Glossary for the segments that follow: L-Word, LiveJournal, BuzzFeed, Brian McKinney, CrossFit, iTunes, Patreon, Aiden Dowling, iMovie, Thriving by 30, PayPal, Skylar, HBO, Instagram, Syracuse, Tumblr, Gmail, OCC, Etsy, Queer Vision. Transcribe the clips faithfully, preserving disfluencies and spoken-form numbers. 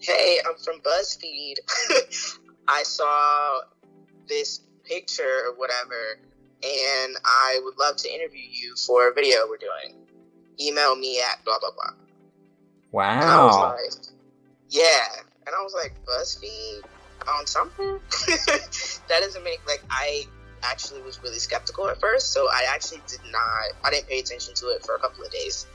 hey, I'm from BuzzFeed. I saw this picture or whatever, and I would love to interview you for a video we're doing. Email me at blah, blah, blah. Wow. And I was like, yeah. And I was like, BuzzFeed on something? That doesn't make, like, I actually was really skeptical at first, so I actually did not, I didn't pay attention to it for a couple of days.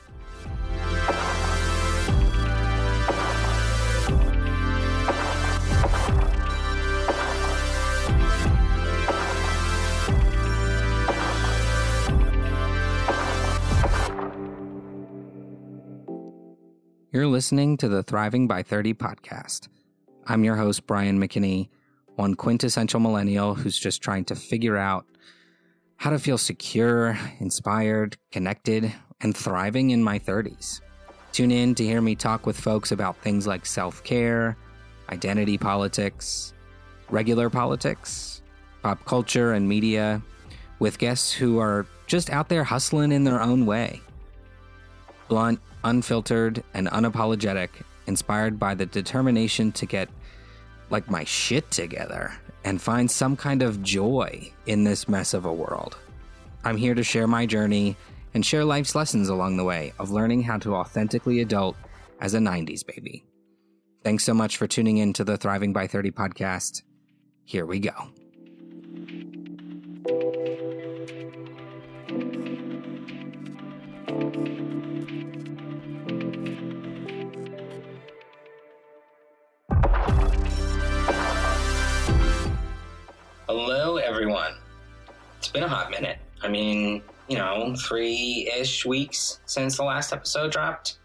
You're listening to the Thriving by thirty podcast. I'm your host, Brian McKinney, one quintessential millennial who's just trying to figure out how to feel secure, inspired, connected, and thriving in my thirties. Tune in to hear me talk with folks about things like self-care, identity politics, regular politics, pop culture, and media, with guests who are just out there hustling in their own way. Blunt, unfiltered, and unapologetic, inspired by the determination to get, like, my shit together and find some kind of joy in this mess of a world. I'm here to share my journey and share life's lessons along the way of learning how to authentically adult as a nineties baby. Thanks so much for tuning in to the Thriving by thirty podcast. Here we go. Hello, everyone. It's been a hot minute. I mean, you know, three-ish weeks since the last episode dropped,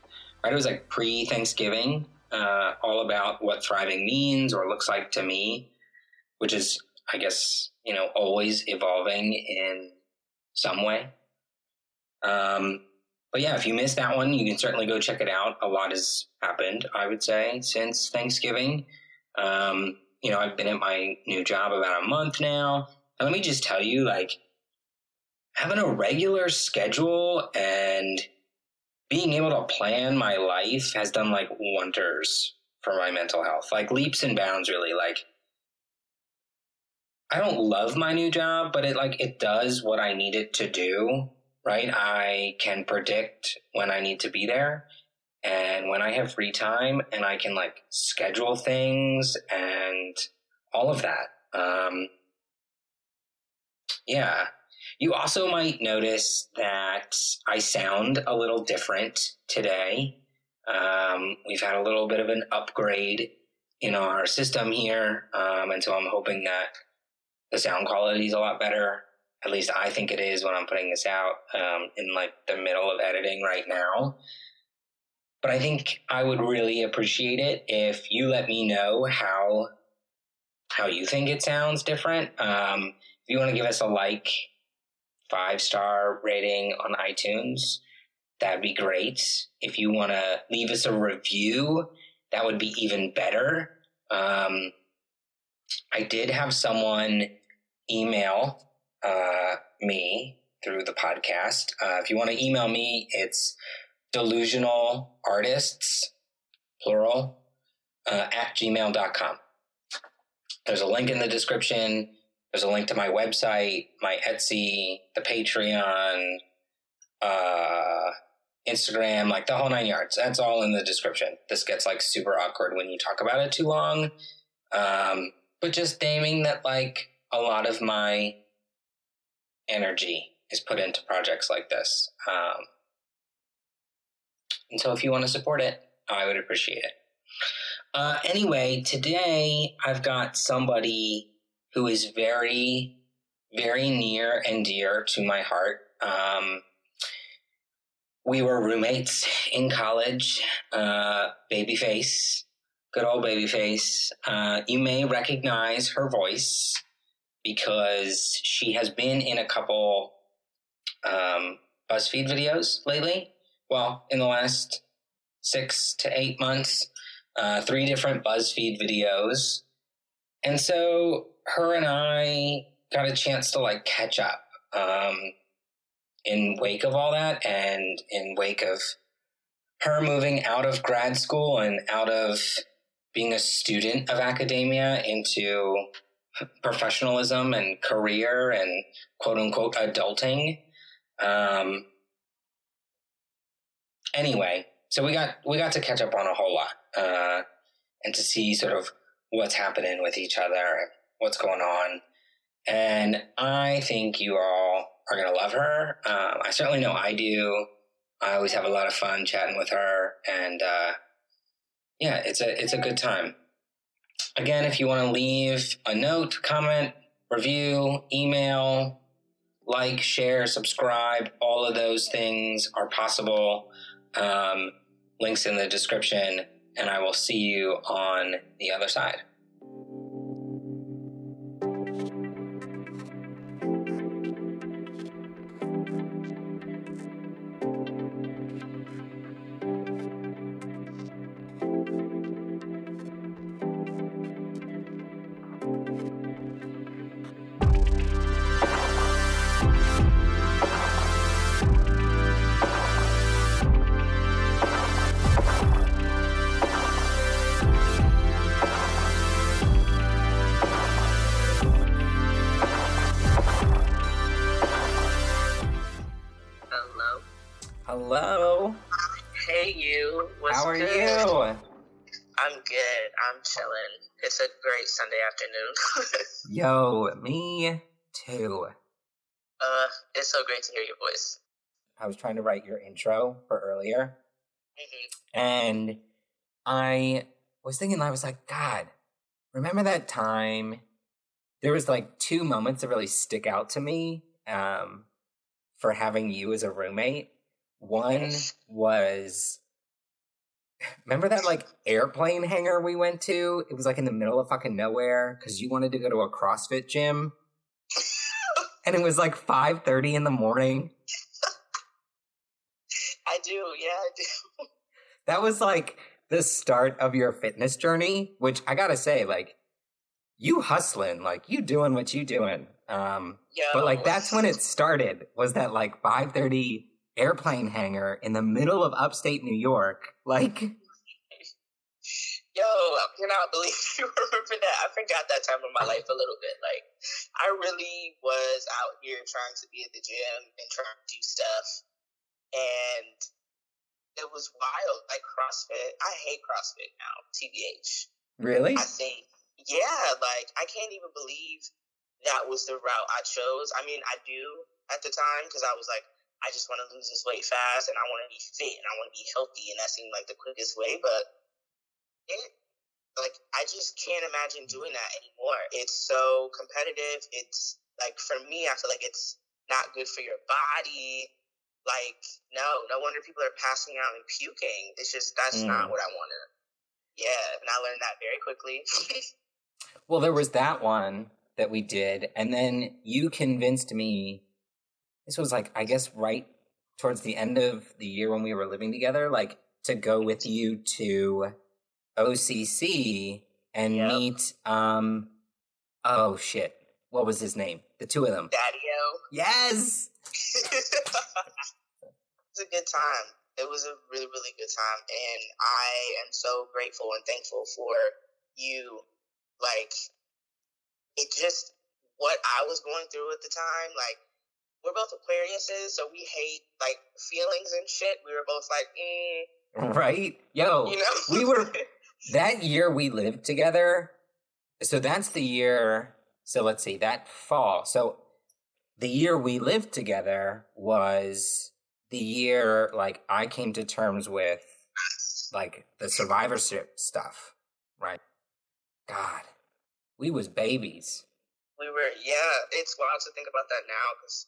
right? It was like pre-Thanksgiving, uh, all about what thriving means or looks like to me, which is, I guess, you know, always evolving in some way. Um, but yeah, if you missed that one, you can certainly go check it out. A lot has happened, I would say, since Thanksgiving. Um, You know, I've been at my new job about a month now. And let me just tell you, like, having a regular schedule and being able to plan my life has done, like, wonders for my mental health. Like, leaps and bounds, really. Like, I don't love my new job, but it, like, it does what I need it to do, right? I can predict when I need to be there. And when I have free time and I can, like, schedule things and all of that. Um, yeah. You also might notice that I sound a little different today. Um, we've had a little bit of an upgrade in our system here. Um, and so I'm hoping that the sound quality is a lot better. At least I think it is when I'm putting this out um, in, like, the middle of editing right now. But I think I would really appreciate it if you let me know how how you think it sounds different. Um, if you want to give us a like, five-star rating on iTunes, that'd be great. If you want to leave us a review, that would be even better. Um, I did have someone email uh, me through the podcast. Uh, if you want to email me, it's delusional artists, plural, uh, at gmail dot com. There's a link in the description. There's a link to my website, my Etsy, the Patreon, uh, Instagram, like the whole nine yards. That's all in the description. This gets, like, super awkward when you talk about it too long. Um, but just naming that, like, a lot of my energy is put into projects like this. Um, And so if you want to support it, I would appreciate it. Uh, anyway, today I've got somebody who is very, very near and dear to my heart. Um, we were roommates in college, uh, Babyface, good old Babyface. Uh, you may recognize her voice because she has been in a couple um, BuzzFeed videos lately. Well, in the last six to eight months, uh, three different BuzzFeed videos. And so her and I got a chance to, like, catch up um, in wake of all that and in wake of her moving out of grad school and out of being a student of academia into professionalism and career and quote unquote adulting. Um, anyway, so we got, we got to catch up on a whole lot, uh, and to see sort of what's happening with each other, what's going on. And I think you all are going to love her. Um, I certainly know I do. I always have a lot of fun chatting with her, and, uh, yeah, it's a, it's a good time. Again, if you want to leave a note, comment, review, email, like, share, subscribe, all of those things are possible. Um, links in the description, and I will see you on the other side. It's a great Sunday afternoon. Yo, me too. Uh, it's so great to hear your voice. I was trying to write your intro for earlier, mm-hmm. and I was thinking, I was like, God, remember that time? There was like two moments that really stick out to me um, for having you as a roommate. One was... Remember that, like, airplane hangar we went to? It was, like, in the middle of fucking nowhere because you wanted to go to a CrossFit gym. And it was, like, five thirty in the morning. I do. Yeah, I do. That was, like, the start of your fitness journey, which I gotta say, like, you hustling. Like, you doing what you doing. Um, Yo. But, like, that's when it started, was that, like, five thirty airplane hangar in the middle of upstate New York, like... Yo, I cannot believe you remember that. I forgot that time of my life a little bit. Like, I really was out here trying to be at the gym and trying to do stuff, and it was wild. Like, CrossFit, I hate CrossFit now, T B H. Really? I think, yeah, like, I can't even believe that was the route I chose. I mean, I do at the time, because I was like, I just want to lose this weight fast, and I want to be fit, and I want to be healthy, and that seemed like the quickest way, but it, like, I just can't imagine doing that anymore. It's so competitive. It's, like, for me, I feel like it's not good for your body. Like, no, no wonder people are passing out and puking. It's just, that's mm. not what I wanted. Yeah, and I learned that very quickly. Well, there was that one that we did, and then you convinced me. This was, like, I guess right towards the end of the year when we were living together, like, to go with you to O C C and yep. meet, um, oh, shit. What was his name? The two of them. Daddy-o. Yes! It was a good time. It was a really, really good time, and I am so grateful and thankful for you. Like, it just, what I was going through at the time, like, we're both Aquariuses, so we hate, like, feelings and shit. We were both like, mm. Right? Yo, you know? we were, that year we lived together. So that's the year, so let's see, that fall. So the year we lived together was the year, like, I came to terms with, like, the survivorship stuff, right? God, we was babies. We were, yeah, it's wild to think about that now, because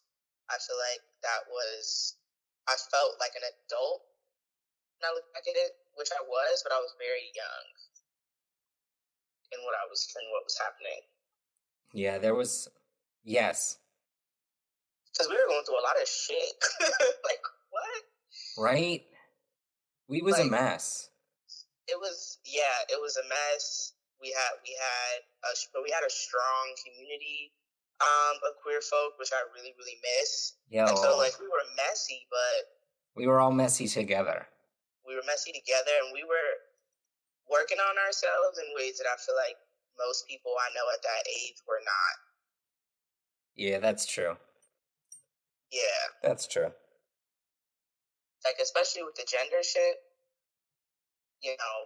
I feel like that was, I felt like an adult when I look back at it, which I was, but I was very young in what I was, in what was happening. Yeah, there was, yes. Because we were going through a lot of shit. Like, what? Right? We was like, a mess. It was, yeah, it was a mess. We had, we had, a, but we had a strong community Um, of queer folk, which I really, really miss. Yo. And so, like, we were messy, but... We were all messy together. We were messy together, and we were... working on ourselves in ways that I feel like most people I know at that age were not. Yeah, that's true. Yeah. That's true. Like, especially with the gender shit, you know.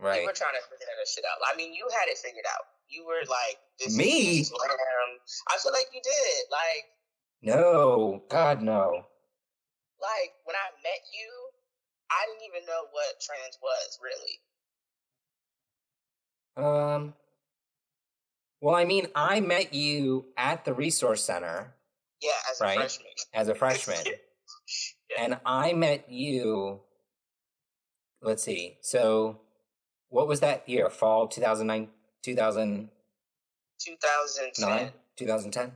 Right. You were trying to figure that shit out. I mean, you had it figured out. You were like, this me? Is I feel like you did. Like, no. God, no. Like, when I met you, I didn't even know what trans was, really. Um, well, I mean, I met you at the resource center. Yeah, as a right? freshman. As a freshman. Yeah. And I met you, let's see, so what was that year? Fall two thousand nine? two thousand? twenty ten. twenty ten?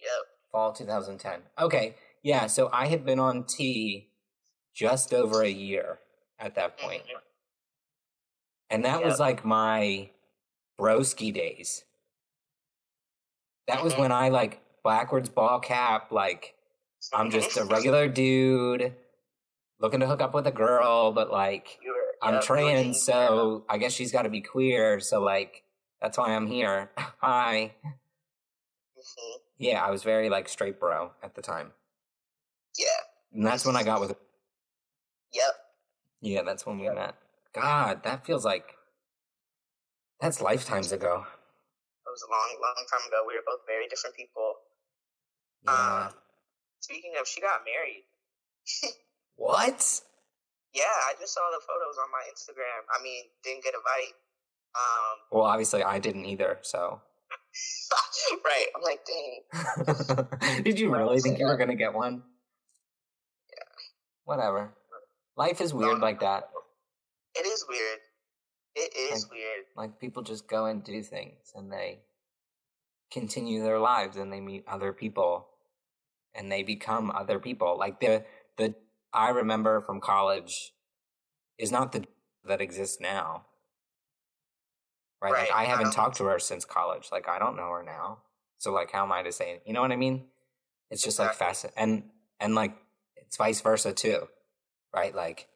Yep. Fall two thousand ten. Okay, yeah, so I had been on T just over a year at that point. Mm-hmm. And that yep. was like my broski days. That mm-hmm. was when I like backwards ball cap, like I'm just a regular dude looking to hook up with a girl, but like You're, I'm yeah, trans, so I guess she's got to be queer. So like that's why I'm here. Hi. Mm-hmm. Yeah, I was very like straight bro at the time. Yeah. And that's when I got with. Yep. Yeah, that's when we yep. met. God, that feels like that's lifetimes ago. It was a long, long time ago. We were both very different people. Yeah. Um, speaking of, she got married. What? Yeah, I just saw the photos on my Instagram. I mean, didn't get a bite. Um, well, obviously, I didn't either, so. Right. I'm like, dang. Did you really think you were going to get one? Yeah. Whatever. Life is weird no, like that. It is weird. It is like, weird. Like, people just go and do things, and they continue their lives, and they meet other people, and they become other people. Like, the the I remember from college is not the that exists now. Right? Right. Like, I haven't I talked to her since college. Like, I don't know her now. So, like, how am I to say it? You know what I mean? It's just, exactly. like, fascinating. And, and, like, it's vice versa, too. Right? Like,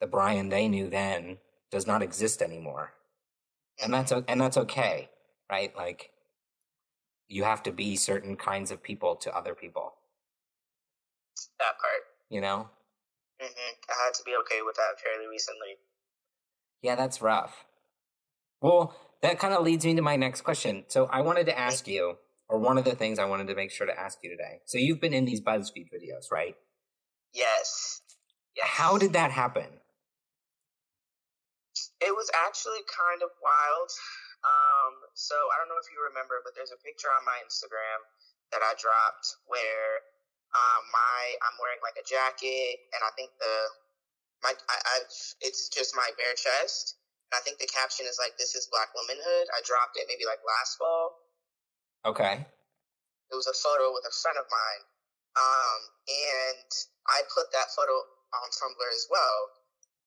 the Brian they knew then does not exist anymore. And that's and that's okay, right? Like, you have to be certain kinds of people to other people. That part. You know? Mm-hmm. I had to be okay with that fairly recently. Yeah, that's rough. Well, that kind of leads me to my next question. So I wanted to ask you, or one of the things I wanted to make sure to ask you today. So you've been in these BuzzFeed videos, right? Yes. Yes. How did that happen? It was actually kind of wild. Um, so I don't know if you remember, but there's a picture on my Instagram that I dropped where um, my I'm wearing like a jacket, and I think the my I, I it's just my bare chest, and I think the caption is like, "This is Black womanhood." I dropped it maybe like last fall. Okay. It was a photo with a friend of mine, um, and I put that photo on Tumblr as well,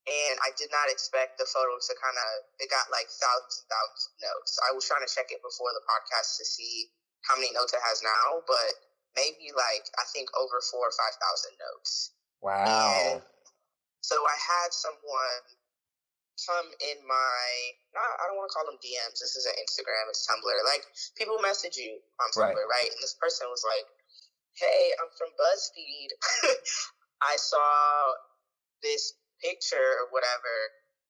and I did not expect the photo to kind of, it got like thousands and thousands of notes. I was trying to check it before the podcast to see how many notes it has now, but maybe like, I think over four or five thousand notes. Wow. And so I had someone come in my, not, I don't want to call them D Ms, this isn't Instagram, it's Tumblr, like people message you on Tumblr, right? right? And this person was like, hey, I'm from BuzzFeed. I saw this picture or whatever,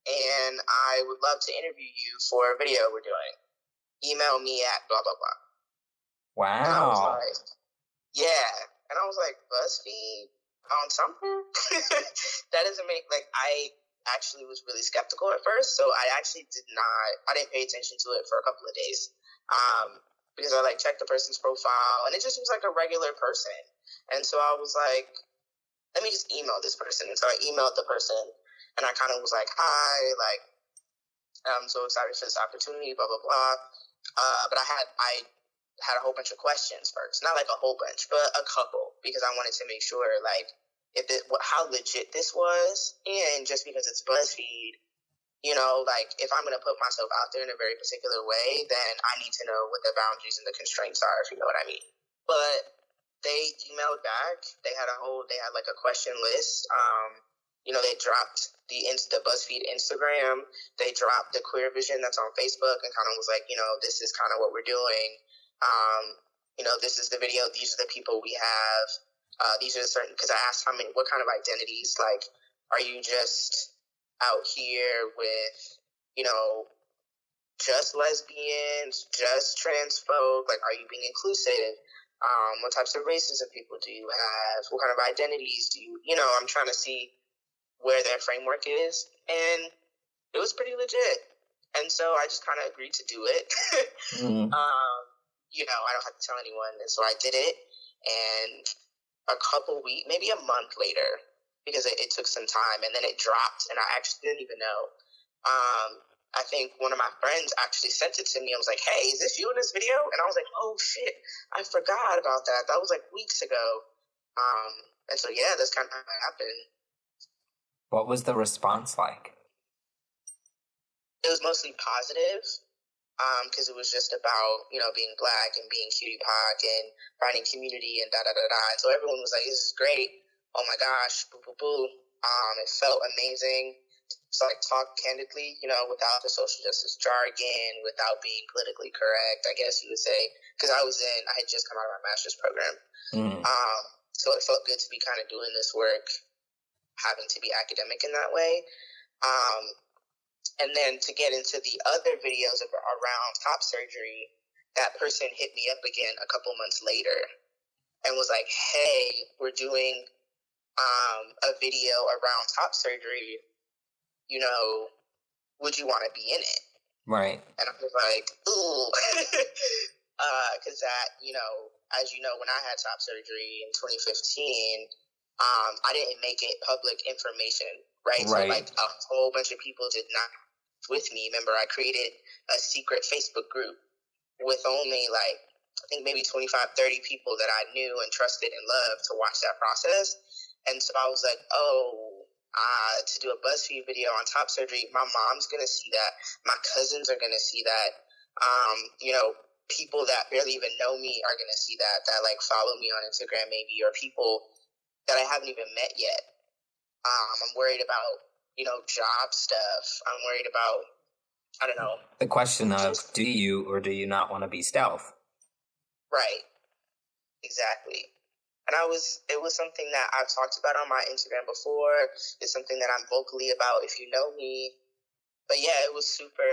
and I would love to interview you for a video we're doing. Email me at blah, blah, blah. Wow. And I was like, yeah. And I was like, BuzzFeed on something? That doesn't make, like, I actually was really skeptical at first, so I actually did not, I didn't pay attention to it for a couple of days. Um, because I, like, checked the person's profile, and it just was like a regular person. And so I was like, let me just email this person. And so I emailed the person, and I kind of was like, hi, like, I'm so excited for this opportunity, blah, blah, blah. Uh, but I had I had a whole bunch of questions first. Not like a whole bunch, but a couple, because I wanted to make sure, like, if it, how legit this was, and just because it's BuzzFeed, you know, like, if I'm going to put myself out there in a very particular way, then I need to know what the boundaries and the constraints are, if you know what I mean. But they emailed back. They had a whole, they had like a question list. Um, you know, they dropped the Insta, BuzzFeed Instagram. They dropped the Queer Vision that's on Facebook and kind of was like, you know, this is kind of what we're doing. Um, you know, this is the video. These are the people we have. Uh, these are the certain, because I asked how many, what kind of identities, like, are you just out here with, you know, just lesbians, just trans folk? Like, are you being inclusive? Um, what types of races of people do you have? What kind of identities do you, you know, I'm trying to see where their framework is. And it was pretty legit. And so I just kind of agreed to do it. mm-hmm. um, you know, I don't have to tell anyone. And so I did it. And a couple weeks, maybe a month later, because it, it took some time, and then it dropped, and I actually didn't even know. Um, I think one of my friends actually sent it to me. I was like, hey, is this you in this video? And I was like, oh, shit, I forgot about that. That was like weeks ago. Um, and so, yeah, that's kind of how it happened. What was the response like? It was mostly positive, because um, it was just about, you know, being Black and being cutie pie and finding community and da-da-da-da. So everyone was like, this is great. Oh, my gosh, boo-boo-boo. Um, it felt amazing. Just, like, talk candidly, you know, without the social justice jargon, without being politically correct, I guess you would say, because I was in, I had just come out of my master's program. Mm. Um, so it felt good to be kind of doing this work, having to be academic in that way. Um, and then to get into the other videos of, around top surgery, that person hit me up again a couple months later and was like, hey, we're doing um, a video around top surgery. You know, would you want to be in it? Right. And I was like, ooh. Because uh, that, you know, as you know, when I had top surgery in twenty fifteen, um, I didn't make it public information, right? right? So, like, a whole bunch of people did not with me. Remember, I created a secret Facebook group with only, like, I think maybe twenty-five, thirty people that I knew and trusted and loved to watch that process. And so I was like, oh, Uh, to do a BuzzFeed video on top surgery, my mom's going to see that. My cousins are going to see that. Um, you know, people that barely even know me are going to see that, that, like, follow me on Instagram maybe, or people that I haven't even met yet. Um, I'm worried about, you know, job stuff. I'm worried about, I don't know. The question of, do you or do you not want to be stealth? Right. Exactly. And I was, it was something that I've talked about on my Instagram before. It's something that I'm vocally about if you know me. But yeah, it was super,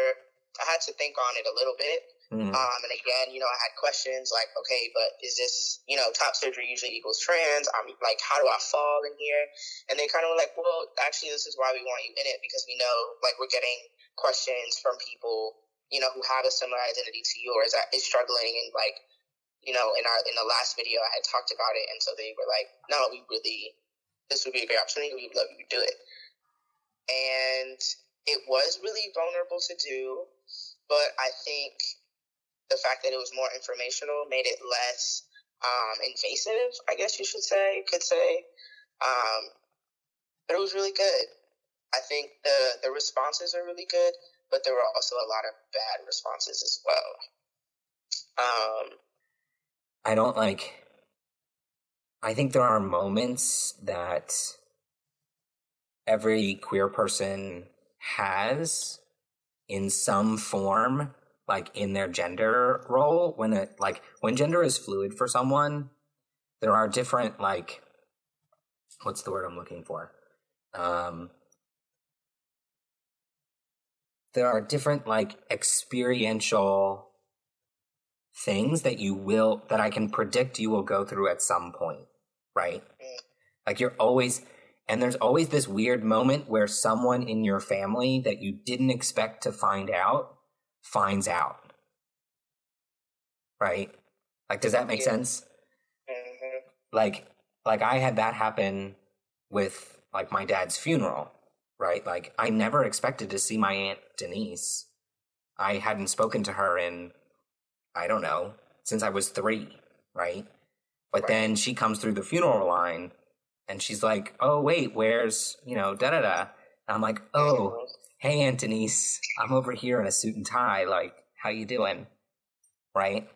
I had to think on it a little bit. Mm. Um, and again, you know, I had questions like, okay, but is this, you know, top surgery usually equals trans? I'm like, how do I fall in here? And they kind of were like, well, actually, this is why we want you in it, because we know, like, we're getting questions from people, you know, who have a similar identity to yours that is struggling and, like, you know, in our in the last video I had talked about it, and so they were like, no, we really, this would be a great opportunity. We would love you to do it. And it was really vulnerable to do, but I think the fact that it was more informational made it less um, invasive, I guess you should say, could say. Um, but it was really good. I think the, the responses are really good, but there were also a lot of bad responses as well. Um, I don't like, I think there are moments that every queer person has in some form, like in their gender role, when it, like, when gender is fluid for someone, there are different, like, what's the word I'm looking for? Um, there are different, like, experiential things that you will, that I can predict you will go through at some point, right? Like, you're always, and there's always this weird moment where someone in your family that you didn't expect to find out, finds out, right? Like, does that make sense? Mm-hmm. Like, like I had that happen with, like, my dad's funeral, right? Like, I never expected to see my Aunt Denise. I hadn't spoken to her in, I don't know, since I was three, right? But right. Then she comes through the funeral line, and she's like, oh, wait, where's, you know, da-da-da. And I'm like, oh, hey, Aunt Denise, I'm over here in a suit and tie. Like, how you doing? Right?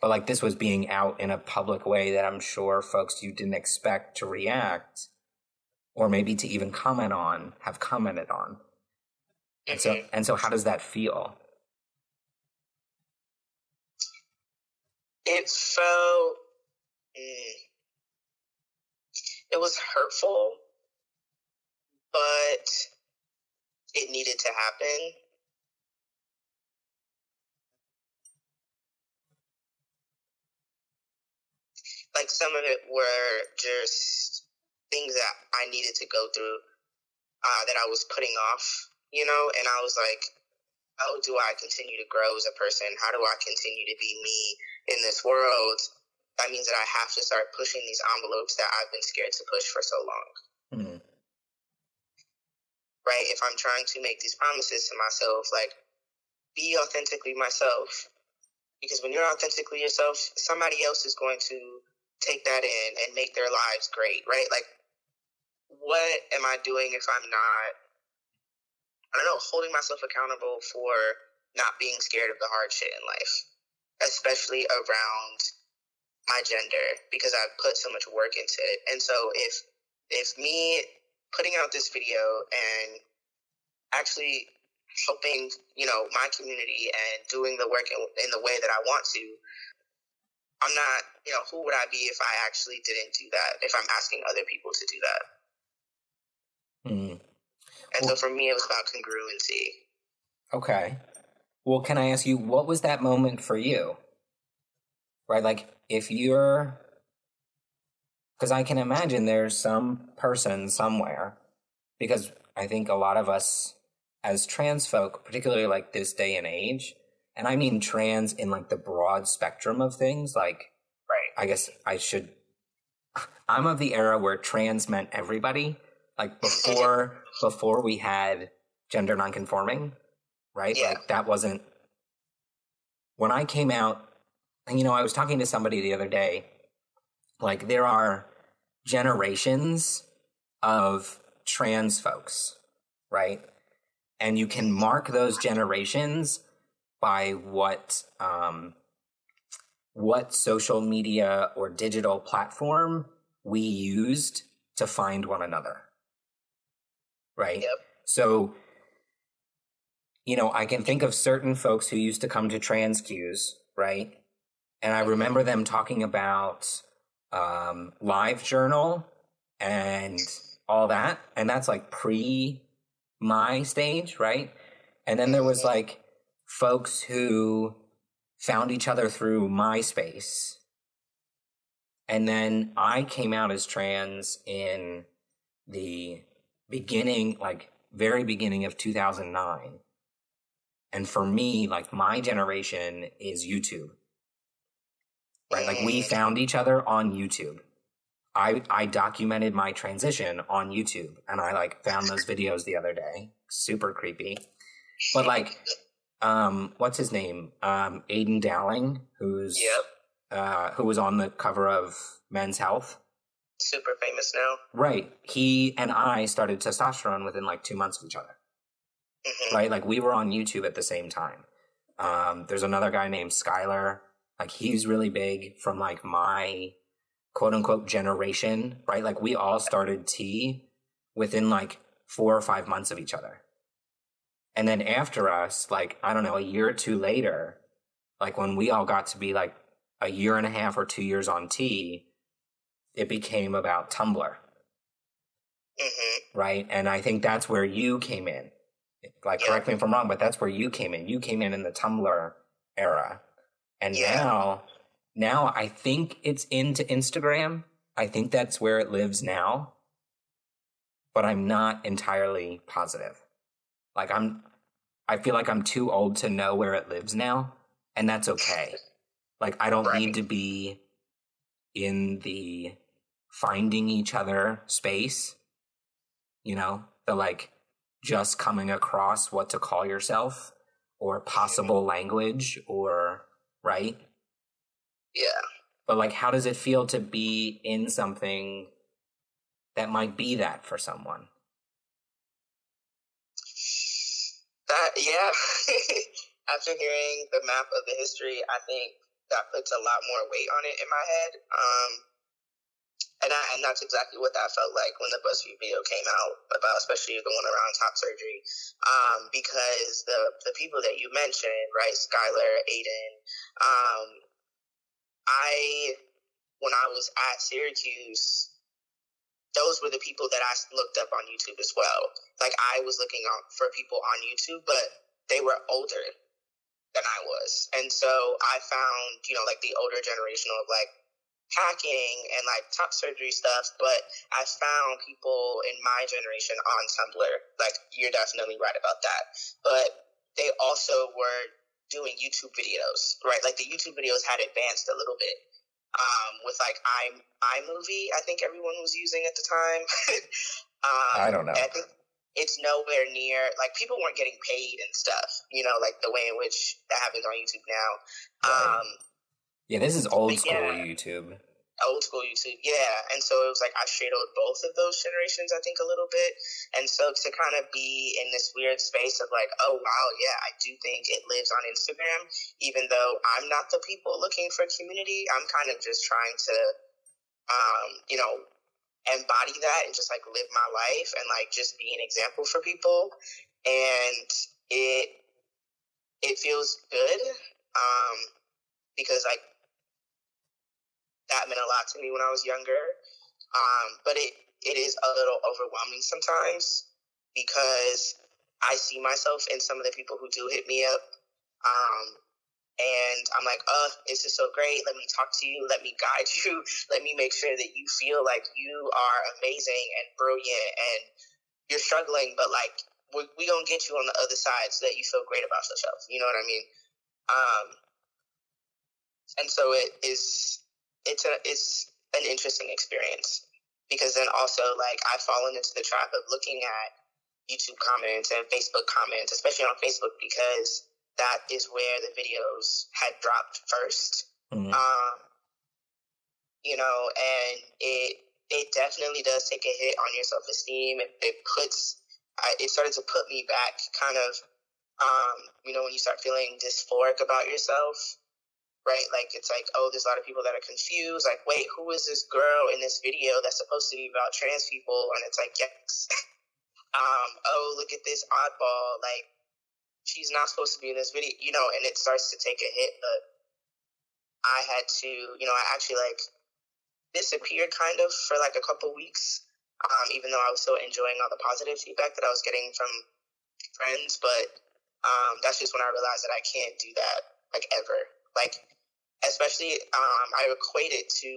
But, like, this was being out in a public way that I'm sure folks you didn't expect to react. or maybe to even comment on, have commented on. And so, and so how does that feel? It felt, mm, it was hurtful, but it needed to happen. Like, some of it were just things that I needed to go through uh, that I was putting off, you know? And I was like, how do I continue to grow as a person? How do I continue to be me in this world? That means that I have to start pushing these envelopes that I've been scared to push for so long. Mm-hmm. Right? If I'm trying to make these promises to myself, like, be authentically myself. Because when you're authentically yourself, somebody else is going to take that in and make their lives great, right? Like, what am I doing if I'm not, I don't know, holding myself accountable for not being scared of the hard shit in life, especially around my gender, because I've put so much work into it. And so if, if me putting out this video and actually helping, you know, my community and doing the work in, in the way that I want to, I'm not, you know, who would I be if I actually didn't do that, if I'm asking other people to do that? Mm. And well, so for me, it was about congruency. Okay. Well, can I ask you, what was that moment for you? Right? Like, if you're, because I can imagine there's some person somewhere, because I think a lot of us as trans folk, particularly like this day and age, and I mean trans in like the broad spectrum of things, like, right. I guess I should, I'm of the era where trans meant everybody, like before, before we had gender nonconforming, right? Yeah. Like that wasn't, when I came out, and you know, I was talking to somebody the other day, like there are generations of trans folks, right? And you can mark those generations by what um, what social media or digital platform we used to find one another, right? Yep. So, you know, I can think of certain folks who used to come to trans queues, right? And I remember them talking about um, LiveJournal and all that, and that's like pre- my stage, right? And then there was like folks who found each other through MySpace. And then I came out as trans in the beginning, like very beginning of two thousand nine. And for me, like my generation is YouTube, right? Like we found each other on YouTube. I, I documented my transition on YouTube, and I, like, found those videos the other day. Super creepy. But, like, um, what's his name? Um, Aiden Dowling, who's, yep. uh, who was on the cover of Men's Health. Super famous now. Right. He and I started testosterone within, like, two months of each other. Mm-hmm. Right? Like, we were on YouTube at the same time. Um, there's another guy named Skylar. Like, he's really big from, like, my quote-unquote generation, right? Like, we all started T within, like, four or five months of each other. And then after us, like, I don't know, a year or two later, like, when we all got to be, like, a year and a half or two years on T, it became about Tumblr, mm-hmm. right? And I think that's where you came in. Like, yeah. Correct me if I'm wrong, but that's where you came in. You came in in the Tumblr era. And yeah. now... Now I think it's into Instagram. I think that's where it lives now. But I'm not entirely positive. Like I'm I feel like I'm too old to know where it lives now, and that's okay. Like I don't right. need to be in the finding each other space. You know, the like just coming across what to call yourself or possible language or right? Yeah. But, like, how does it feel to be in something that might be that for someone? That, yeah. After hearing the map of the history, I think that puts a lot more weight on it in my head. Um, And, I, and that's exactly what that felt like when the BuzzFeed video came out, about especially the one around top surgery, um, because the, the people that you mentioned, right, Skylar, Aiden, um, I, when I was at Syracuse, those were the people that I looked up on YouTube as well. Like, I was looking on, for people on YouTube, but they were older than I was. And so I found, you know, like the older generation of like, hacking and like top surgery stuff, but I found people in my generation on Tumblr. Like, you're definitely right about that. But they also were doing YouTube videos, right? Like the YouTube videos had advanced a little bit um, with like i iMovie. I think everyone was using at the time. um, I don't know. I think it's nowhere near like people weren't getting paid and stuff. You know, like the way in which that happens on YouTube now. Right. Um, Yeah, this is old school yeah. YouTube. Old school YouTube, yeah. And so it was like I shadowed both of those generations, I think, a little bit. And so to kind of be in this weird space of like, oh, wow, yeah, I do think it lives on Instagram, even though I'm not the people looking for community. I'm kind of just trying to, um, you know, embody that and just like live my life and like just be an example for people. And it, it feels good um, because like, that meant a lot to me when I was younger, um, but it, it is a little overwhelming sometimes because I see myself in some of the people who do hit me up, um, and I'm like, oh, this is so great. Let me talk to you. Let me guide you. Let me make sure that you feel like you are amazing and brilliant and you're struggling, but like we're, we're going to get you on the other side so that you feel great about yourself. You know what I mean? Um, and so it is... It's a, it's an interesting experience because then also, like, I've fallen into the trap of looking at YouTube comments and Facebook comments, especially on Facebook, because that is where the videos had dropped first. Mm-hmm. Um, you know, and it it definitely does take a hit on your self-esteem. It, it puts, I, it started to put me back kind of, um, you know, when you start feeling dysphoric about yourself. Right? Like, it's like, oh, there's a lot of people that are confused. Like, wait, who is this girl in this video that's supposed to be about trans people? And it's like, yes. um, oh, look at this oddball. Like, she's not supposed to be in this video, you know, and it starts to take a hit. But I had to, you know, I actually, like, disappeared kind of for, like, a couple weeks, um, even though I was still enjoying all the positive feedback that I was getting from friends. But um, that's just when I realized that I can't do that, like, ever. Like, especially, um, I equate it to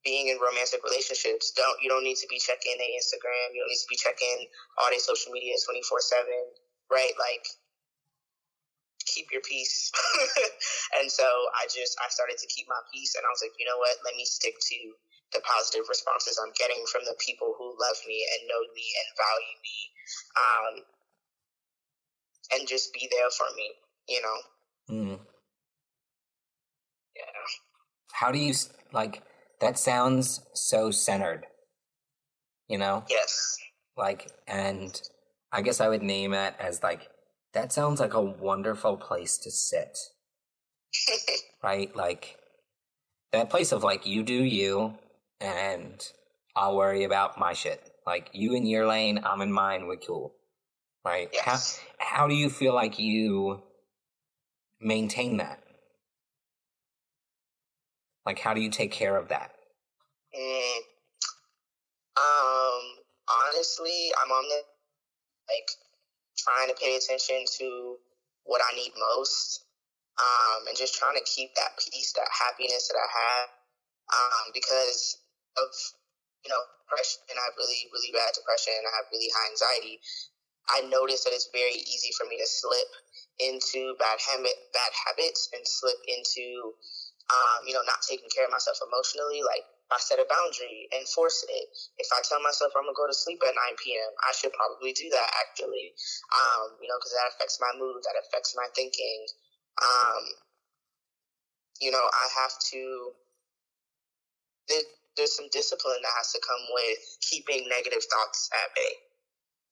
being in romantic relationships. Don't you don't need to be checking their Instagram. You don't need to be checking all their social media twenty-four seven, right? Like, keep your peace. And so I just I started to keep my peace, and I was like, you know what? Let me stick to the positive responses I'm getting from the people who love me and know me and value me, um, and just be there for me, you know. Mm. How do you, like, that sounds so centered, you know? Yes. Like, and I guess I would name it as, like, that sounds like a wonderful place to sit. Right? Like, that place of, like, you do you, and I'll worry about my shit. Like, you in your lane, I'm in mine, we're cool. Right? Yes. How, how do you feel like you maintain that? Like, how do you take care of that? Mm, um, honestly, I'm on the, like, trying to pay attention to what I need most, um, and just trying to keep that peace, that happiness that I have, um, because of, you know, depression, and I have really, really bad depression, and I have really high anxiety. I notice that it's very easy for me to slip into bad, ha- bad habits and slip into... Um, you know, not taking care of myself emotionally. Like, if I set a boundary, enforce it. If I tell myself I'm going to go to sleep at nine p.m., I should probably do that, actually. Um, you know, because that affects my mood. That affects my thinking. Um, you know, I have to... There, there's some discipline that has to come with keeping negative thoughts at bay.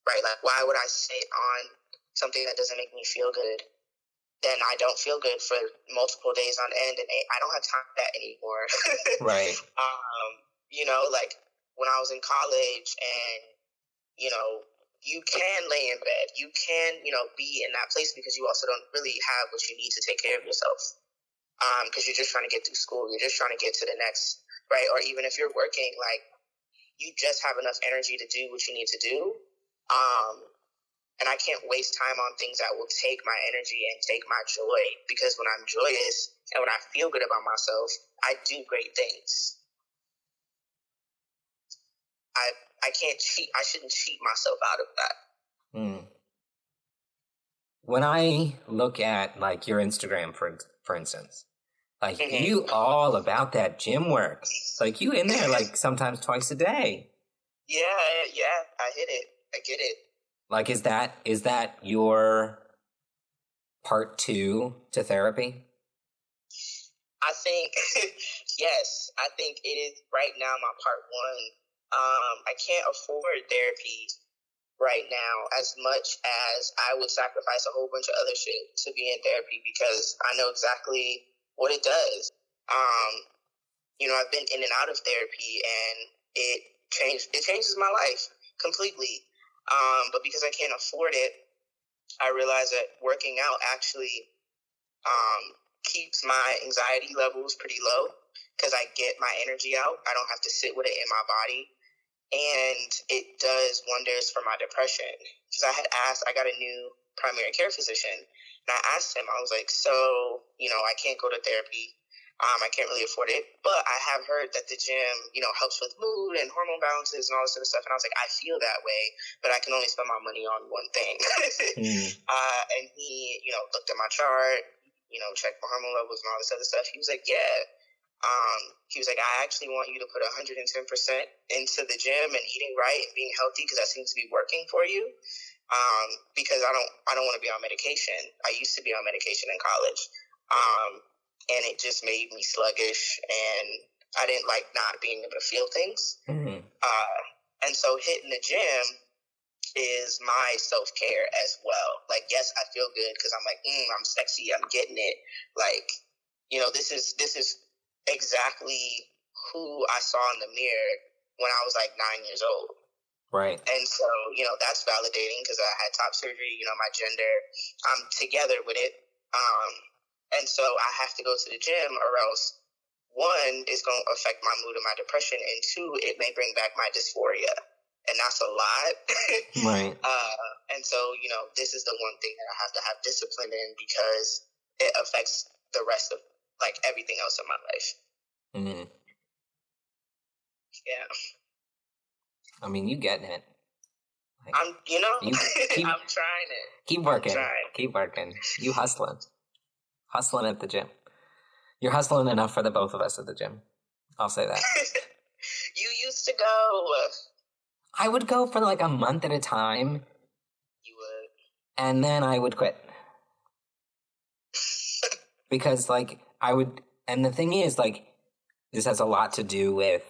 Right? Like, why would I sit on something that doesn't make me feel good? Then I don't feel good for multiple days on end, and I don't have time for that anymore. Right. Um, you know, like when I was in college, and, you know, you can lay in bed, you can, you know, be in that place because you also don't really have what you need to take care of yourself. Um, because you're just trying to get through school, you're just trying to get to the next, right? Or even if you're working, like, you just have enough energy to do what you need to do. Um, and I can't waste time on things that will take my energy and take my joy, because when I'm joyous and when I feel good about myself, I do great things. I I can't cheat. I shouldn't cheat myself out of that. Mm. When I look at, like, your Instagram, for for instance, like, mm-hmm. you all about that gym work. Like, you in there, like, sometimes twice a day. Yeah, yeah, I hit it. I get it. Like, is that is that your part two to therapy? I think, yes. I think it is right now my part one. Um, I can't afford therapy right now as much as I would sacrifice a whole bunch of other shit to be in therapy, because I know exactly what it does. Um, you know, I've been in and out of therapy, and it changed, it changes my life completely. Um, but because I can't afford it, I realize that working out actually um, keeps my anxiety levels pretty low, because I get my energy out. I don't have to sit with it in my body. And it does wonders for my depression. Because I had asked, I got a new primary care physician, and I asked him, I was like, so, you know, I can't go to therapy. Um, I can't really afford it, but I have heard that the gym, you know, helps with mood and hormone balances and all this sort of stuff. And I was like, I feel that way, but I can only spend my money on one thing. mm. uh, and he, you know, looked at my chart, you know, checked my hormone levels and all this other stuff. He was like, yeah. Um, he was like, I actually want you to put one hundred ten percent into the gym and eating right and being healthy, because that seems to be working for you. Um, because I don't, I don't want to be on medication. I used to be on medication in college. Um, And it just made me sluggish, and I didn't like not being able to feel things. Mm-hmm. Uh, and so hitting the gym is my self-care as well. Like, yes, I feel good because I'm like, mm, I'm sexy, I'm getting it. Like, you know, this is this is exactly who I saw in the mirror when I was like nine years old. Right. And so, you know, that's validating, because I had top surgery, you know, my gender, I'm together with it. Um, And so I have to go to the gym, or else, one, it's going to affect my mood and my depression, and two, it may bring back my dysphoria. And that's a lot. Right. Uh, and so, you know, this is the one thing that I have to have discipline in, because it affects the rest of, like, everything else in my life. Mm-hmm. Yeah. I mean, you getting it. Like, I'm, you know, you keep, I'm trying it. Keep working. Trying. Keep working. You hustling. Hustling at the gym. You're hustling enough for the both of us at the gym. I'll say that. You used to go. I would go for like a month at a time. You would. And then I would quit. Because like I would, and the thing is, like, this has a lot to do with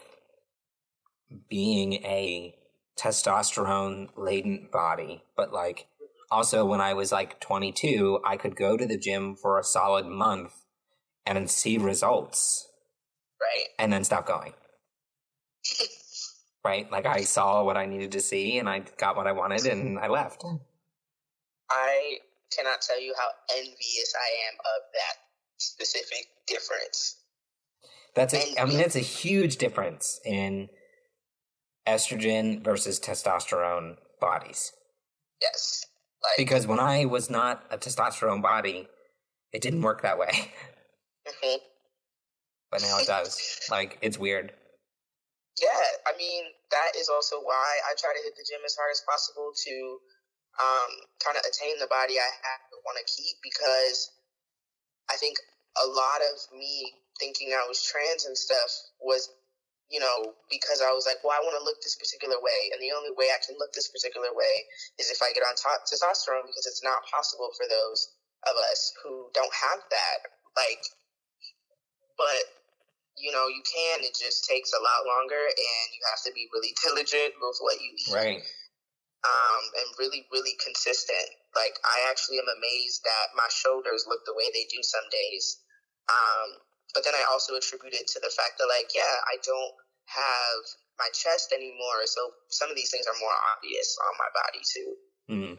being a testosterone-laden body, but like, also, when I was like twenty-two, I could go to the gym for a solid month and see results. Right. And then stop going. Right? Like, I saw what I needed to see, and I got what I wanted, and I left. I cannot tell you how envious I am of that specific difference. That's a, I mean, that's a huge difference in estrogen versus testosterone bodies. Yes. Like, because when I was not a testosterone body, it didn't work that way. Mm-hmm. But now it does. Like, it's weird. Yeah, I mean, that is also why I try to hit the gym as hard as possible to um, kind of attain the body I have to want to keep, because I think a lot of me thinking I was trans and stuff was, you know, because I was like, well, I want to look this particular way, and the only way I can look this particular way is if I get on top testosterone, because it's not possible for those of us who don't have that. Like, but, you know, you can. It just takes a lot longer, and you have to be really diligent with what you eat. Right. Um, and really, really consistent. Like, I actually am amazed that my shoulders look the way they do some days. Um, But then I also attribute it to the fact that, like, yeah, I don't have my chest anymore, so some of these things are more obvious on my body too. Mm-hmm.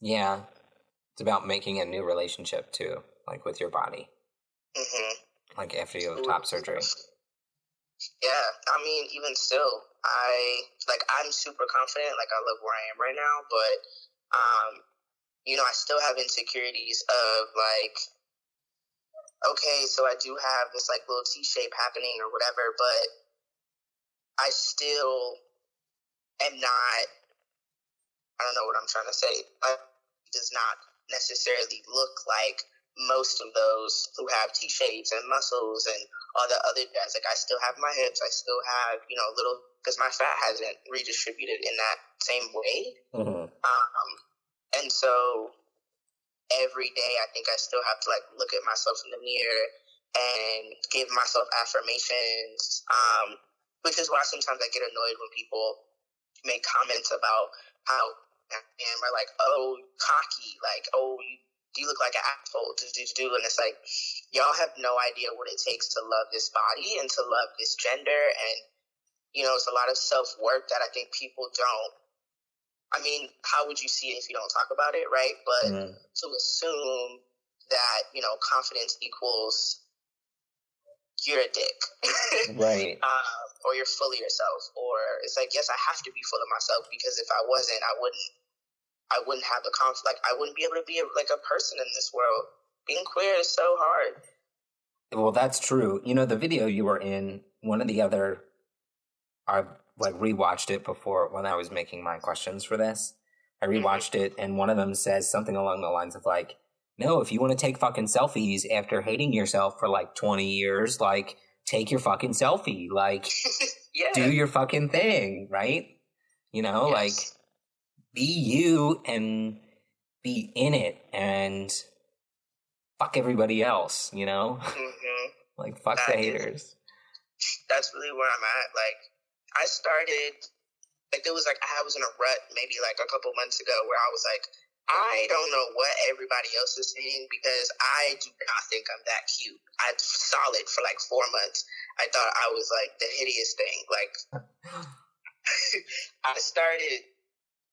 Yeah, it's about making a new relationship too, like with your body. Mm-hmm. Like after you have top surgery. Yeah, I mean, even still, I like I'm super confident. Like I love where I am right now, but um, you know, I still have insecurities of like, okay, so I do have this like little T shape happening or whatever, but I still am not, I don't know what I'm trying to say. It does not necessarily look like most of those who have T shapes and muscles and all the other guys. Like I still have my hips. I still have, you know, little, because my fat hasn't redistributed in that same way. Mm-hmm. Um, and so every day I think I still have to like look at myself in the mirror and give myself affirmations, um, which is why sometimes I get annoyed when people make comments about how I am, or like, oh, cocky, like, oh, you, you look like an asshole, do, do, do, and it's like, y'all have no idea what it takes to love this body and to love this gender, and, you know, it's a lot of self-work that I think people don't, I mean, how would you see it if you don't talk about it, right? But mm-hmm. to assume that, you know, confidence equals you're a dick. Right. Um, or you're full of yourself, or it's like, yes, I have to be full of myself, because if I wasn't, I wouldn't, I wouldn't have the confidence. Like, I wouldn't be able to be a, like a person in this world. Being queer is so hard. Well, that's true. You know, the video you were in, one of the other, I like rewatched it before when I was making my questions for this. I rewatched mm-hmm. it, and one of them says something along the lines of like, no, if you want to take fucking selfies after hating yourself for like twenty years, like take your fucking selfie, like yeah. do your fucking thing, right? You know, yes. like be you and be in it and fuck everybody else, you know? Mm-hmm. Like fuck that the haters. Is, that's really where I'm at. Like I started, like there was like, I was in a rut maybe like a couple months ago where I was like, I don't know what everybody else is seeing because I do not think I'm that cute. I solid for like four months. I thought I was like the hideous thing. Like I started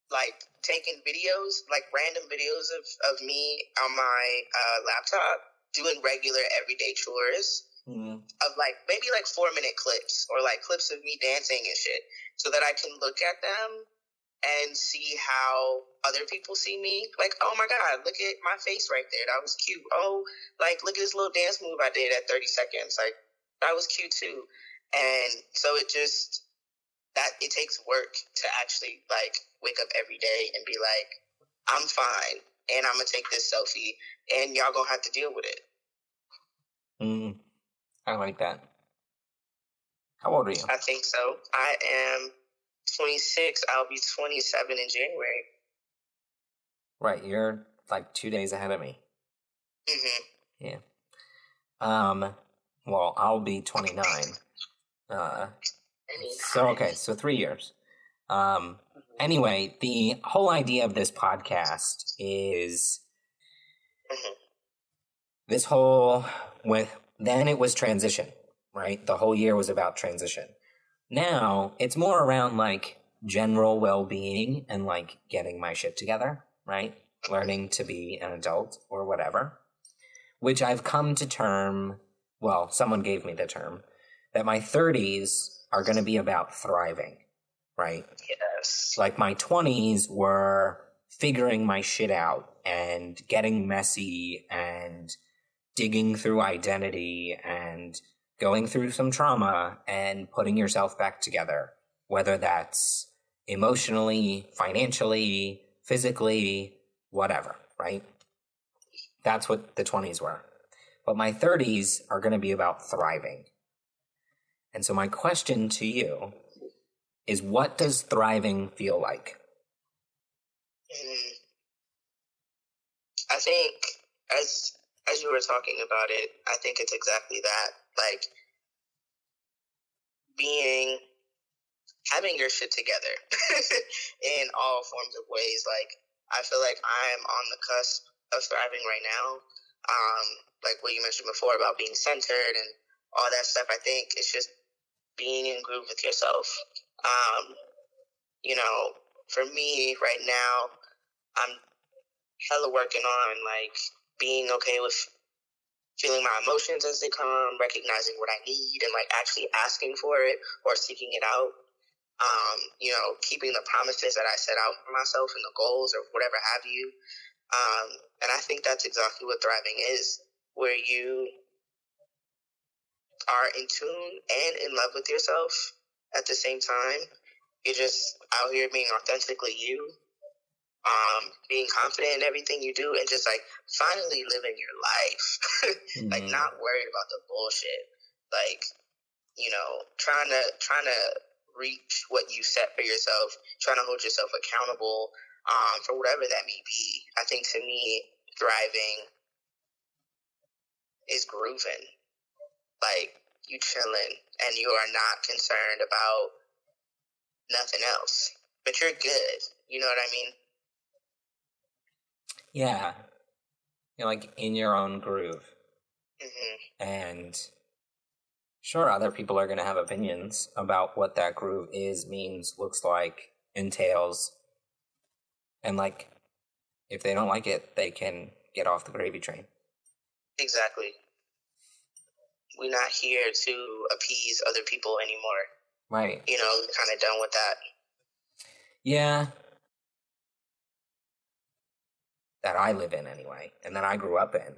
like taking videos, like random videos of, of me on my uh, laptop doing regular everyday chores mm-hmm. of like maybe like four minute clips or like clips of me dancing and shit so that I can look at them and see how other people see me. Like, oh my God, look at my face right there. That was cute. Oh, like, look at this little dance move I did at thirty seconds. Like, that was cute too. And so it just, that it takes work to actually, like, wake up every day and be like, I'm fine, and I'm going to take this selfie, and y'all going to have to deal with it. Mm, I like that. How old are you? I think so. I am twenty-six. I'll be twenty-seven in January. Right, you're like two days ahead of me. Mm-hmm. Yeah. Um. Well, I'll be twenty-nine. Uh. So okay, so three years. Um. Anyway, the whole idea of this podcast is mm-hmm. this whole with then it was transition, right? The whole year was about transition. Now, it's more around, like, general well-being and, like, getting my shit together, right? Learning to be an adult or whatever, which I've come to term, well, someone gave me the term, that my thirties are going to be about thriving, right? Yes. Like, my twenties were figuring my shit out and getting messy and digging through identity and going through some trauma and putting yourself back together, whether that's emotionally, financially, physically, whatever, right? That's what the twenties were. But my thirties are going to be about thriving. And so my question to you is, what does thriving feel like? Mm-hmm. I think as as you were talking about it, I think it's exactly that. Like, being, having your shit together in all forms of ways. Like, I feel like I'm on the cusp of thriving right now. Um, like what you mentioned before about being centered and all that stuff. I think it's just being in groove with yourself. Um, you know, for me right now, I'm hella working on, like, being okay with feeling my emotions as they come, recognizing what I need, and, like, actually asking for it or seeking it out. Um, you know, keeping the promises that I set out for myself and the goals or whatever have you. Um, and I think that's exactly what thriving is, where you are in tune and in love with yourself at the same time. You're just out here being authentically you, um, being confident in everything you do, and just, like, finally living your life. mm-hmm. Like, not worried about the bullshit. Like, you know, trying to, trying to reach what you set for yourself, trying to hold yourself accountable, um, for whatever that may be. I think, to me, thriving is grooving. Like, you chilling, and you are not concerned about nothing else, but you're good. You know what I mean? Yeah. You're, like, in your own groove. Mm-hmm. And sure, other people are going to have opinions about what that groove is, means, looks like, entails. And, like, if they don't like it, they can get off the gravy train. Exactly. We're not here to appease other people anymore. Right. You know, kind of done with that. Yeah. That I live in, anyway, and that I grew up in,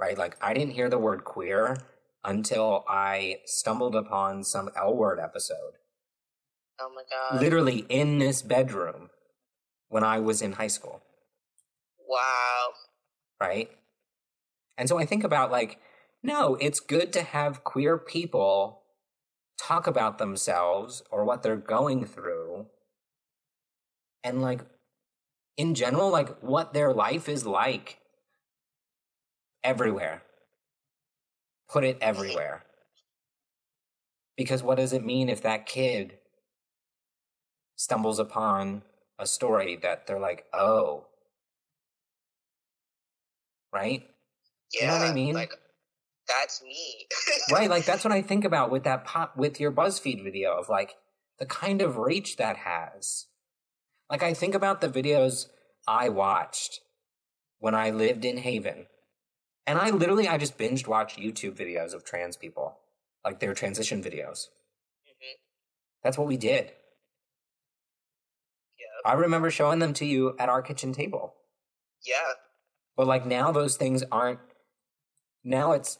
right? Like, I didn't hear the word queer until I stumbled upon some L-Word episode. Oh, my God. Literally in this bedroom when I was in high school. Wow. Right? And so I think about, like, no, it's good to have queer people talk about themselves or what they're going through and, like, in general, like, what their life is like everywhere. Put it everywhere. Because what does it mean if that kid stumbles upon a story that they're like, oh, right? Yeah, you know what I mean? Like, that's me. Right, like, that's what I think about with that pop, with your BuzzFeed video of, like, the kind of reach that has. Like, I think about the videos I watched when I lived in Haven. And I literally, I just binged watched YouTube videos of trans people. Like, their transition videos. Mm-hmm. That's what we did. Yeah. I remember showing them to you at our kitchen table. Yeah. But, like, now those things aren't, now it's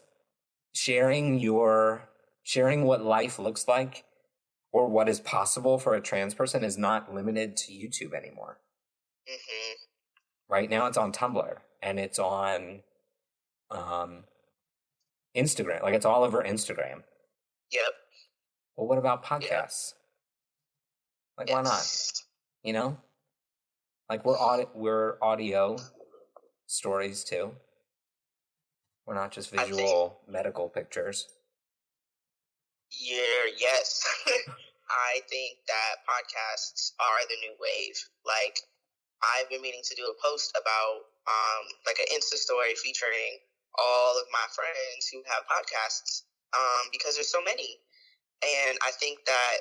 sharing your sharing what life looks like or what is possible for a trans person is not limited to YouTube anymore. Mm-hmm. Right now it's on Tumblr and it's on um, Instagram. Like, it's all over Instagram. Yep. Well, what about podcasts? Yep. Like, yes. Why not? You know? Like, we're audi- we're audio stories too. We're not just visual think, medical pictures. Yeah, yes. I think that podcasts are the new wave. Like, I've been meaning to do a post about, um, like, an Insta story featuring all of my friends who have podcasts, um, because there's so many. And I think that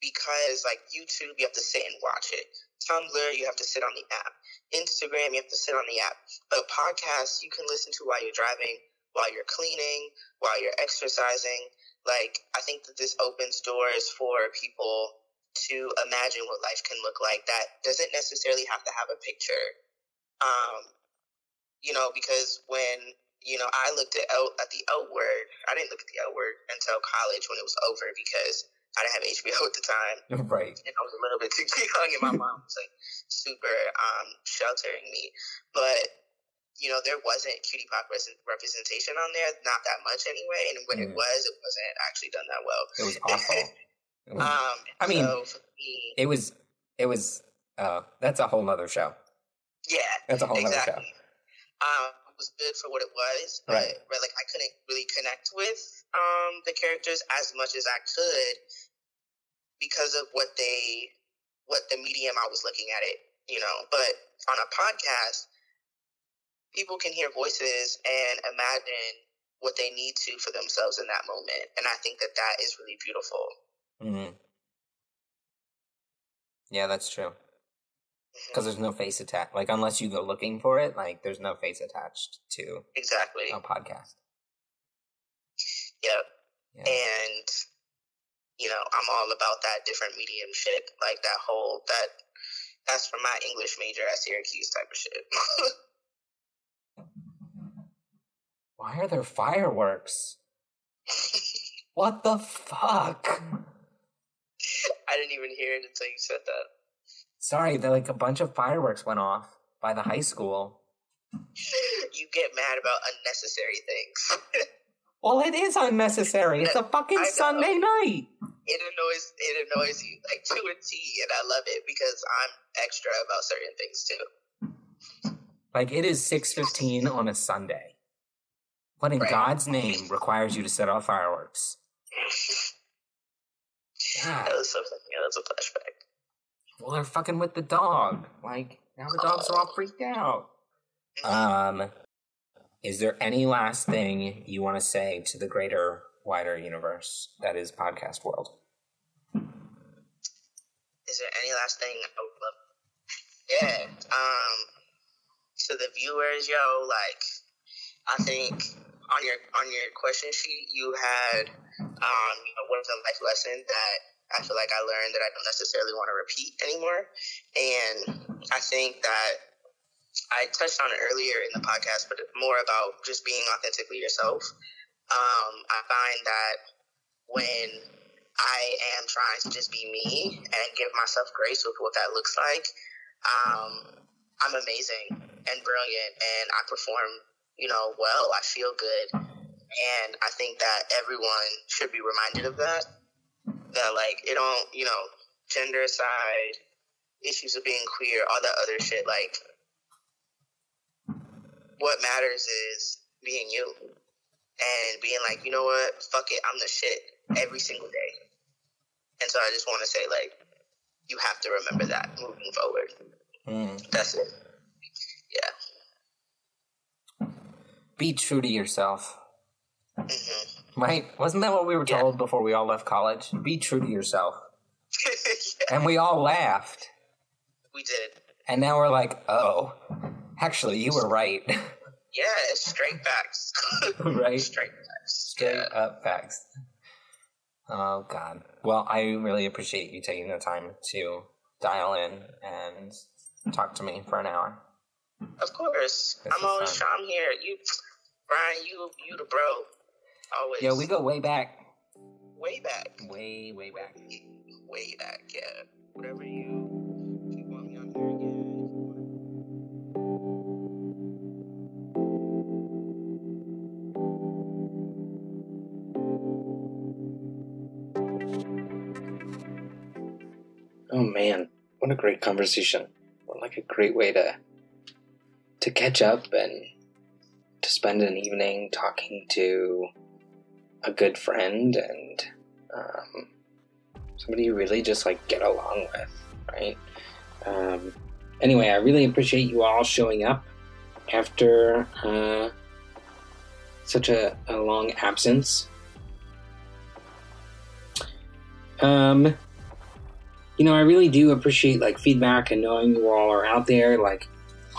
because, like, YouTube, you have to sit and watch it. Tumblr, you have to sit on the app. Instagram, you have to sit on the app. But podcasts, you can listen to while you're driving, while you're cleaning, while you're exercising. Like, I think that this opens doors for people to imagine what life can look like. That doesn't necessarily have to have a picture. Um, you know, because when, you know, I looked at, L, at the L word, I didn't look at the L word until college when it was over because I didn't have H B O at the time. Right. And I was a little bit too young, and my mom was, like, super um, sheltering me. But, you know, there wasn't cutie pop res- representation on there, not that much anyway. And when mm. it was, it wasn't actually done that well. It was awful. It was, um, I mean, so for me, it was, it was, uh, that's a whole other show. Yeah. That's a whole exactly. other show. Um, it was good for what it was. But, right. But, like, I couldn't really connect with um, the characters as much as I could, because of what they, what the medium I was looking at it, you know. But on a podcast, people can hear voices and imagine what they need to for themselves in that moment. And I think that that is really beautiful. Mm-hmm. Yeah, that's true. Because there's no face attached. Like, unless you go looking for it, like, there's no face attached to exactly a podcast. Yep. Yeah. And, you know, I'm all about that different medium shit. Like, that whole, that, that's for my English major at Syracuse type of shit. Why are there fireworks? What the fuck? I didn't even hear it until you said that. Sorry, like a bunch of fireworks went off by the high school. You get mad about unnecessary things. Well, it is unnecessary. It's a fucking Sunday night. It annoys it annoys you like to a T, and I love it because I'm extra about certain things too. Like, it is six fifteen on a Sunday. What in right. God's name requires you to set off fireworks? God. That was something. Yeah, that's a flashback. Well, they're fucking with the dog. Like, now the dogs are all freaked out. Um, is there any last thing you want to say to the greater, wider universe that is podcast world? Is there any last thing? Yeah. Um, to the viewers, yo, like, I think on your on your question sheet, you had um, what is a life lesson that I feel like I learned that I don't necessarily want to repeat anymore. And I think that I touched on it earlier in the podcast, but more about just being authentically yourself. Um, I find that when I am trying to just be me and give myself grace with what that looks like, um, I'm amazing and brilliant and I perform, you know, well, I feel good. And I think that everyone should be reminded of that. That, like, it don't, you know, gender aside, issues of being queer, all that other shit, like, what matters is being you and being like, you know what, fuck it, I'm the shit every single day. And so I just want to say, like, you have to remember that moving forward. Mm. That's it. Yeah. Be true to yourself. Mm-hmm. Right? Wasn't that what we were told yeah. before we all left college? Be true to yourself. Yeah. And we all laughed. We did. And now we're like, oh, actually, you were right. Yeah, it's straight facts. Right? Straight facts. Straight yeah. up facts. Oh, God. Well, I really appreciate you taking the time to dial in and talk to me for an hour. Of course. This I'm always fun. I'm here. You, Brian, you, you the bro. Always. Yeah, we go way back. Way back. Way, way back. Way back, yeah. Whatever you... If you want me on here again... Oh, man. What a great conversation. What, like, a great way to... to catch up and... to spend an evening talking to... a good friend and um, somebody you really just like get along with, right? Um, anyway, I really appreciate you all showing up after uh, such a, a long absence. Um, you know, I really do appreciate like feedback and knowing you all are out there, like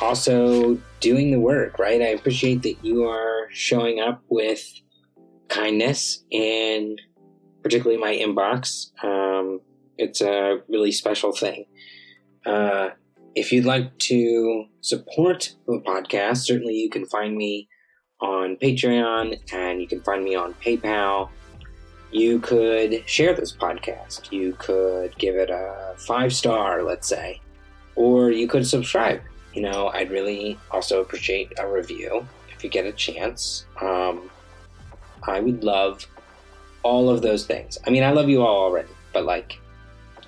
also doing the work, right? I appreciate that you are showing up with kindness and particularly my inbox. Um, it's a really special thing. Uh, if you'd like to support the podcast, certainly you can find me on Patreon and you can find me on PayPal. You could share this podcast. You could give it a five star, let's say, or you could subscribe. You know, I'd really also appreciate a review if you get a chance. Um, I would love all of those things. I mean, I love you all already, but like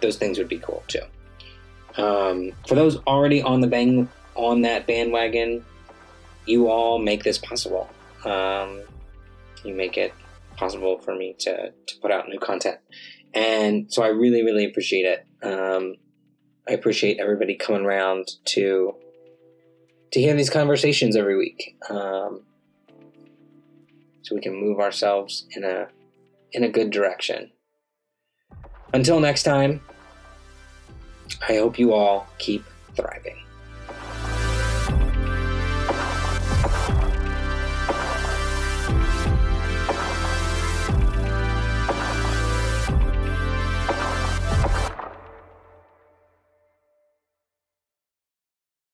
those things would be cool too. Um, for those already on the bang on that bandwagon, you all make this possible. Um, you make it possible for me to, to put out new content. And so I really, really appreciate it. Um, I appreciate everybody coming around to, to hear these conversations every week. Um, So we can move ourselves in a in a good direction. Until next time, I hope you all keep thriving.